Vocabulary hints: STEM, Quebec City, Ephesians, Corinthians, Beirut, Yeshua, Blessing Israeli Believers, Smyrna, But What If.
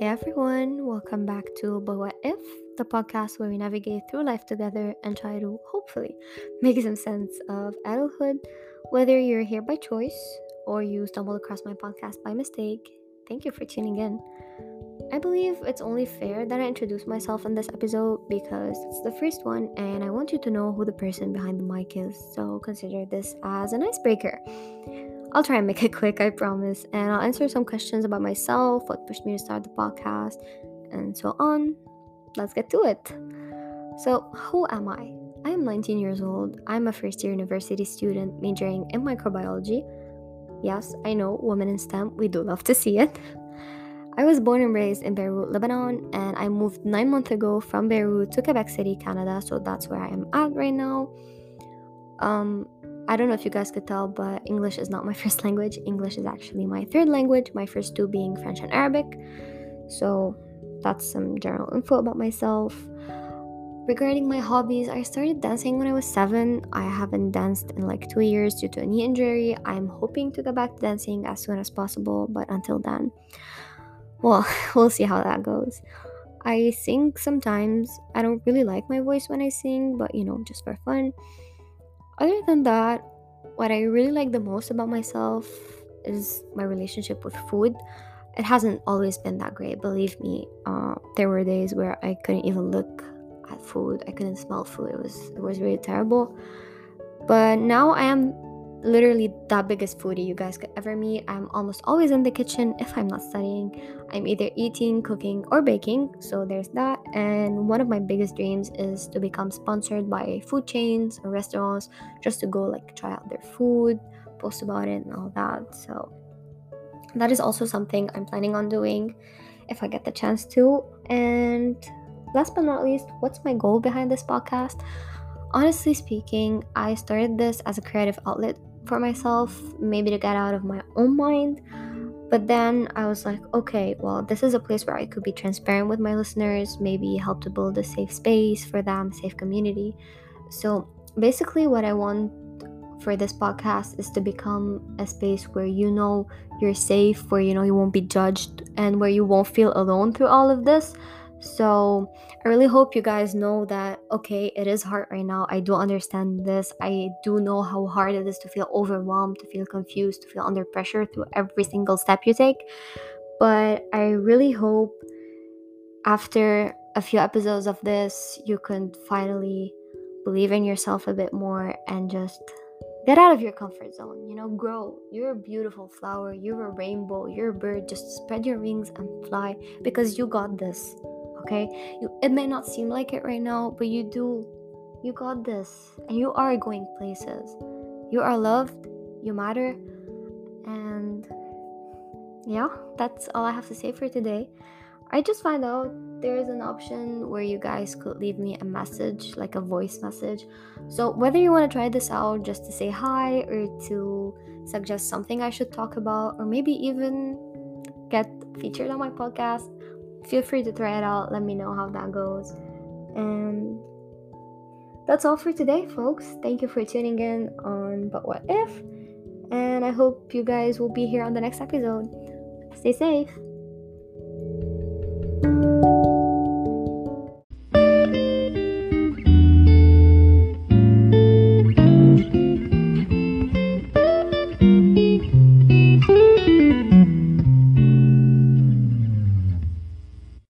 Hey everyone, welcome back to But What If, the podcast where we navigate through life together and try to hopefully make some sense of adulthood. Whether you're here by choice or you stumbled across my podcast by mistake, thank you for tuning in. I believe it's only fair that I introduce myself in this episode because it's the first one and I want you to know who the person behind the mic is, so consider this as an icebreaker. I'll try and make it quick, I promise, and I'll answer some questions about myself, what pushed me to start the podcast, and so on. Let's get to it. So, who am I? I am 19 years old. I'm a first-year university student majoring in microbiology. Yes, I know, women in STEM, we do love to see it. I was born and raised in Beirut, Lebanon, and I moved 9 months ago from Beirut to Quebec City, Canada, so that's where I am at right now. I don't know if you guys could tell, but English is not my first language. English is actually my third language, my first two being French and Arabic. So that's some general info about myself. Regarding my hobbies, I started dancing when I was 7. I haven't danced in like 2 years due to a knee injury. I'm hoping to go back to dancing as soon as possible, but until then, well, we'll see how that goes. I sing sometimes. I don't really like my voice when I sing, but you know, just for fun. Other than that, what I really like the most about myself is my relationship with food. It hasn't always been that great, believe me. There were days where I couldn't even look at food. I couldn't smell food. It was really terrible. But now I am literally the biggest foodie you guys could ever meet. I'm almost always in the kitchen if I'm not studying. I'm either eating, cooking, or baking, so there's that. And one of my biggest dreams is to become sponsored by food chains or restaurants, just to go like try out their food, post about it and all that. So that is also something I'm planning on doing if I get the chance to. And last but not least, what's my goal behind this podcast? Honestly speaking, I started this as a creative outlet for myself, maybe to get out of my own mind, but then I was like, okay, well, this is a place where I could be transparent with my listeners, maybe help to build a safe space for them, safe community. So basically what I want for this podcast is to become a space where you know you're safe, where you know you won't be judged, and where you won't feel alone through all of this. So I really hope you guys know that, okay, it is hard right now. I do understand this. I do know how hard it is to feel overwhelmed, to feel confused, to feel under pressure through every single step you take. But I really hope after a few episodes of this, you can finally believe in yourself a bit more and just get out of your comfort zone, you know, grow. You're a beautiful flower, you're a rainbow, you're a bird. Just spread your wings and fly because you got this. Okay, it may not seem like it right now, but you do. You got this, and you are going places. You are loved, you matter, and yeah, that's all I have to say for today. I just found out there is an option where you guys could leave me a message, like a voice message. So whether you want to try this out just to say hi or to suggest something I should talk about, or maybe even get featured on my podcast, feel free to try it out. Let me know how that goes. And that's all for today, folks. Thank you for tuning in on But What If, and I hope you guys will be here on the next episode. Stay safe.